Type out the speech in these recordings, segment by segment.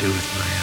do with my own.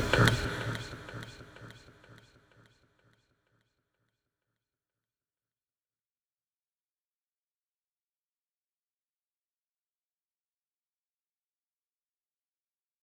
centers.